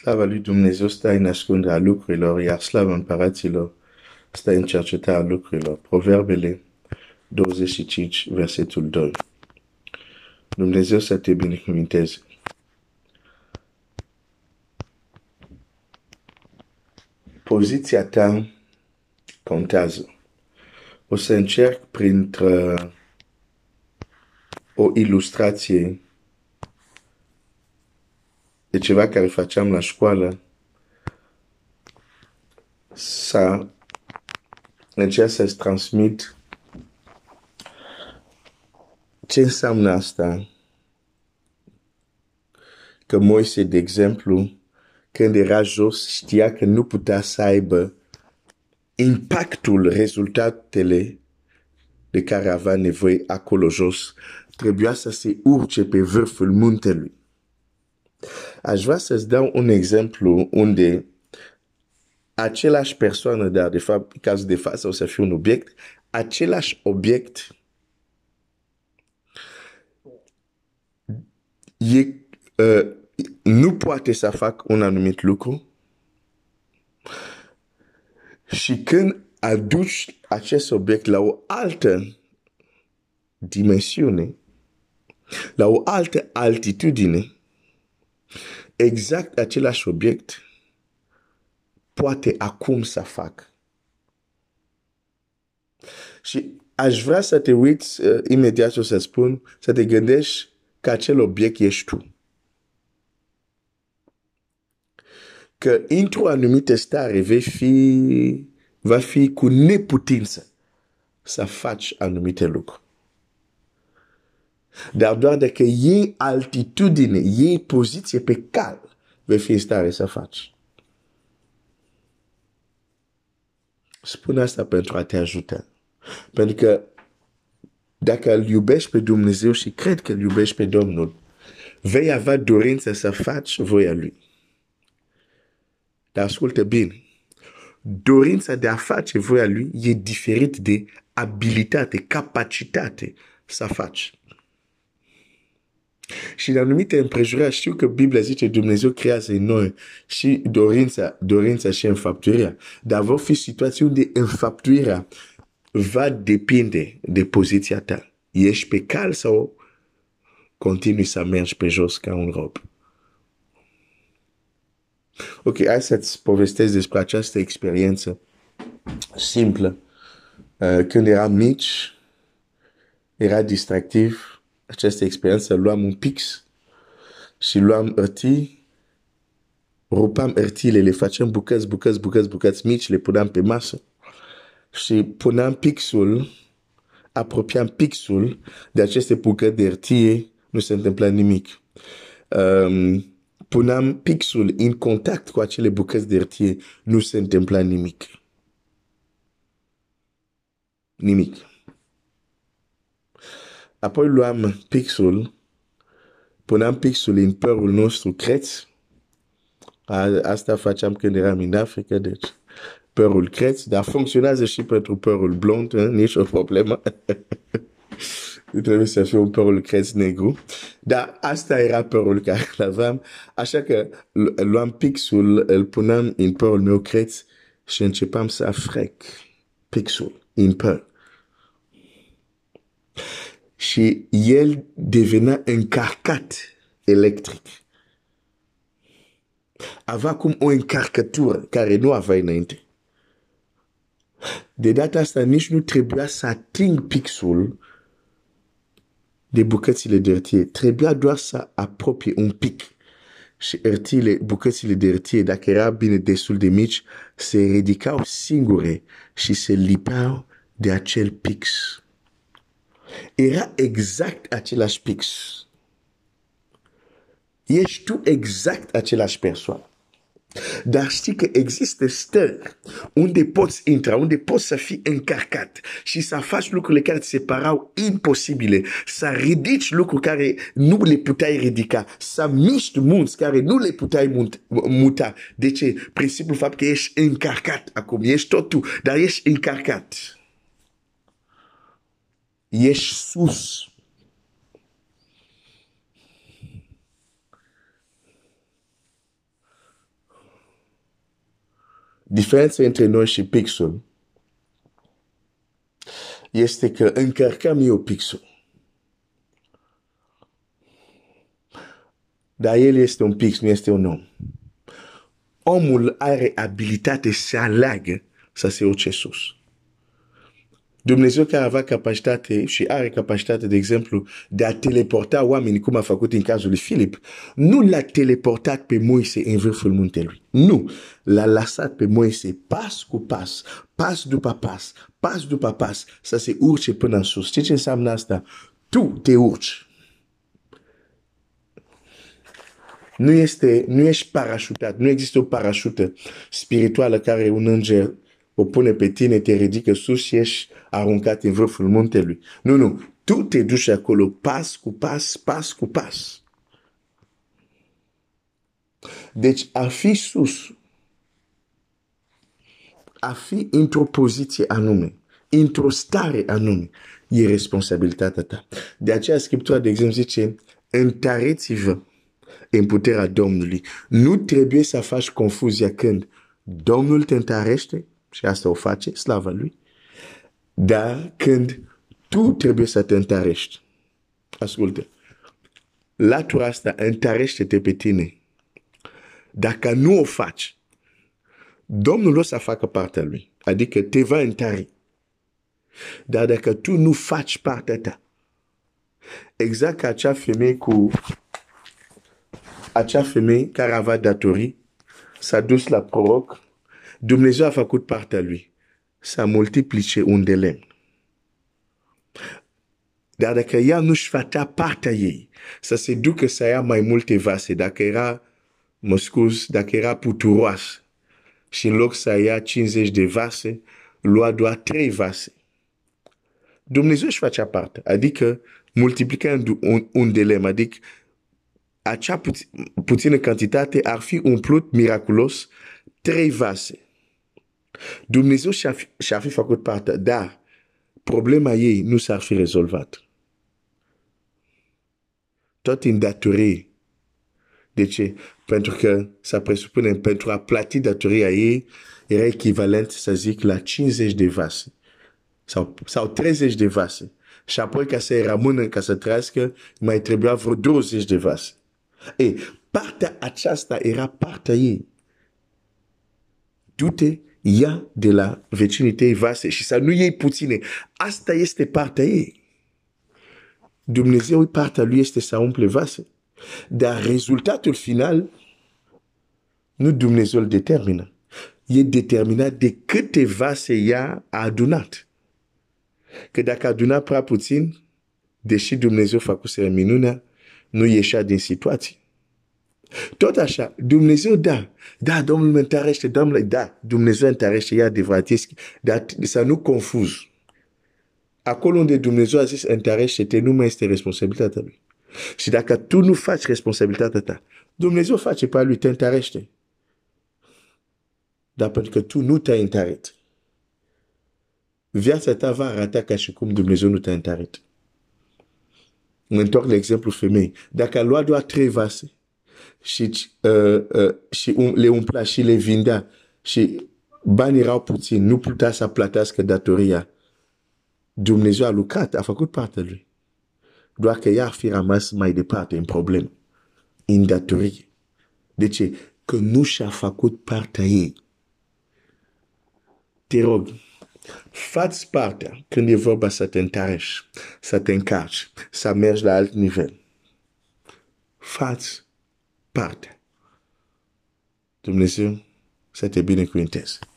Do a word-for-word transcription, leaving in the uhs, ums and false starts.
Slava lui Dumnezeu stă în ascunderea lucrurilor, iar slava împăraților stă în cercetarea lucrurilor. Proverbele douăzeci și cinci, versetul doi. Dumnezeu să te binecuvânteze. Poziția ta contează. O să încerc printr-o o ilustrație de ceva care faceam la școală să încerc să-ți transmit ce înseamnă asta. Că Moise, de exemplu, când era jos, știa că nu putea să aibă impactul, rezultatele de care avea nevoie acolo jos. Trebuia să se urce pe vârful muntelui. Aș vrea să-ți dau un exemplu unde același persoană, dar de fapt, în cazul de față o să fie un obiect, același obiect e, uh, nu poate să fac un anumit lucru și când aduci acest obiect la o altă dimensiune, la o altă altitudine, exact același obiect poate acum să fac. Și aș vrea să te uiți uh, imediat și o să spun, să te gândești că acel obiect ești tu. Că într-o anumită stare vei fi, va fi cu neputință să faci anumite lucruri. Dar doar dacă iei altitudine, iei poziție pe cal, vei fi în stare să faci. Spune asta pentru a te ajuta. Pentru că dacă îl iubești pe Dumnezeu și cred că îl iubești pe Domnul, vei avea dorință să faci voia Lui. Dar ascultă bine. Dorința de a face voia Lui e diferit de abilitate, capacitate să faci. Și în anumite împrejurări știu că Biblia zice Dumnezeu creează în noi și dorința, dorința și înfăptuirea. Dar vor fi situații unde înfăptuirea va depinde de poziția ta. Ești pe cal sau continui să mergi pe jos ca un rob? Ok, hai să-ți povestesc despre această experiență simplă. Uh, când eram mici, era distractiv. Această experiență, luam un pix și luam hârtii, rupam hârtiile, le facem bucăți, bucăți, bucăți, bucăți mici, le puneam pe masă și puneam pixul, apropiam pixul de aceste bucăți de hârtie, nu se întâmpla nimic. Um, puneam pixul în contact cu acele bucăți de hârtie, nu se întâmpla nimic. Nimic. Apoi luam pixul, puneam pixul în părul nostru creț. Asta faceam când eram în Africa, deci părul creț, dar funcționează și pentru părul blond, nici o problemă. Trebuie să fie un părul creț negru. Dar asta era părul care l-aveam, așa că luam pixul, îl puneam în părul meu creț și începeam să frec pixul în păr. Și el devenea încarcat electric. Avea cum o încarcătură care nu avea înainte. De data asta nici nu trebuia să ating pixul de bucățile de hârtie. Trebuia doar să apropie un pic. Și hârtiile, bucățile de hârtie, dacă era bine destul de mici, se ridicau singure și se lipau de acel pix. Era exact același pix. Ești tu exact același persoană. Dar știi că există stări unde poți intra, unde poți să fii încarcat și să faci lucrurile care te separau imposibile, să ridici lucruri care nu le puteai ridica, să miști munți care nu le puteai muta. De ce? Principiul fapt că ești încarcat acum, ești tot tu, dar ești încarcat. Ești sus. Diferența între noi și pixul este că încărcăm eu pixul. Dar el este un pix, nu este un om. Omul are abilitate să aleagă să se urce sus. Dumnezeu care avea capacitate și are capacitate, de exemplu, de a teleporta oamenii, cum a făcut în cazul lui Filip, nu l-a teleportat pe Moise în vârful muntelui. Nu, l-a lăsat pe Moise pas cu pas, pas după pas, pas după pas, să se urce până în sus. Ce înseamnă asta? Tu te urci. Nu este, nu ești parașutat, nu există o parașută spirituală care un înger o pune pe tine, te ridică sus și ești aruncat în vârful muntelui. Nu, nu, tu te duci acolo pas cu pas, pas cu pas. Deci a fi sus, a fi într-o poziție anume, într-o stare anume, e responsabilitatea ta. De aceea Scriptura, de exemplu, zice, întăriți-vă în puterea Domnului. Nu trebuie să faci confuzia când Domnul te întărește, și asta o face, slava lui, dar când tu trebuie să te întărești. Ascultă, latura asta, întărește-te pe tine. Dacă nu o faci, Domnul o să facă partea lui, adică te va întări. Dar dacă tu nu faci partea ta, exact ca acea femeie cu acea femeie care avea datorii, s-a dus la proroc, Dumnezeu a făcut partea lui, s-a multiplice un de lemn. Dar dacă ea nu-și făcea partea ei, să se ducă să ia mai multe vase, dacă era, mă scuz, dacă era puturoasă, și în loc să ia cincizeci de vase, lua doar trei vase. Dumnezeu își făcea partea, adică multiplica un de lemn, adică acea puțină cantitate ar fi umplut miraculos trei vase. Dumnezeu și-a fi făcut partea, dar problema ei nu s-ar fi rezolvat. Tot în datorie. De ce? Pentru că s-a presupune, pentru a plati datoria ei, era echivalent, să zic, la cincizeci de vase sau, sau treizeci de vase. Și apoi, ca să-i rămână, ca să trăiască, mai trebuia vreo douăzeci de vase. E, partea aceasta era partea ei. Du-te, ia de la vecinii tăi vase și să nu iei puține. Asta este partea ei. Dumnezeu, partea lui este să umple vase. Dar rezultatul final, nu Dumnezeu îl determină. E determinat de câte vase ea a adunat. Că dacă a adunat prea puțin, deși Dumnezeu făcuse minunea, nu ieșea din situație. Tot așa, Dumnezeu da, da, Domnul mă întărește, Domnul, da, Dumnezeu întărește, e adevărat, dar să nu confuz. Acolo unde Dumnezeu a zis întărește-te, nu mai este responsabilitatea lui. Și dacă tu nu faci responsabilitatea ta, Dumnezeu face pe lui, te întărește. Dar pentru că tu nu te-ai întărit, viața ta va arata ca și cum Dumnezeu nu te-a întărit. Mă întorc la exemplu femei. Dacă a luat doar trei vase și, uh, uh, și um, le umplea și le vinda și bani erau puțini, nu putea să plătească datoria, Dumnezeu a lucrat, a făcut partea lui. Doar că ea ar fi rămas mai departe în problemă, în datorie. De ce? Că nu și-a făcut partea ei. Te rog, fați partea când e vorba să te întărești, să te încarci, să mergi la alt nivel. Fați partea. Dumnezeu să te binecuvânteze.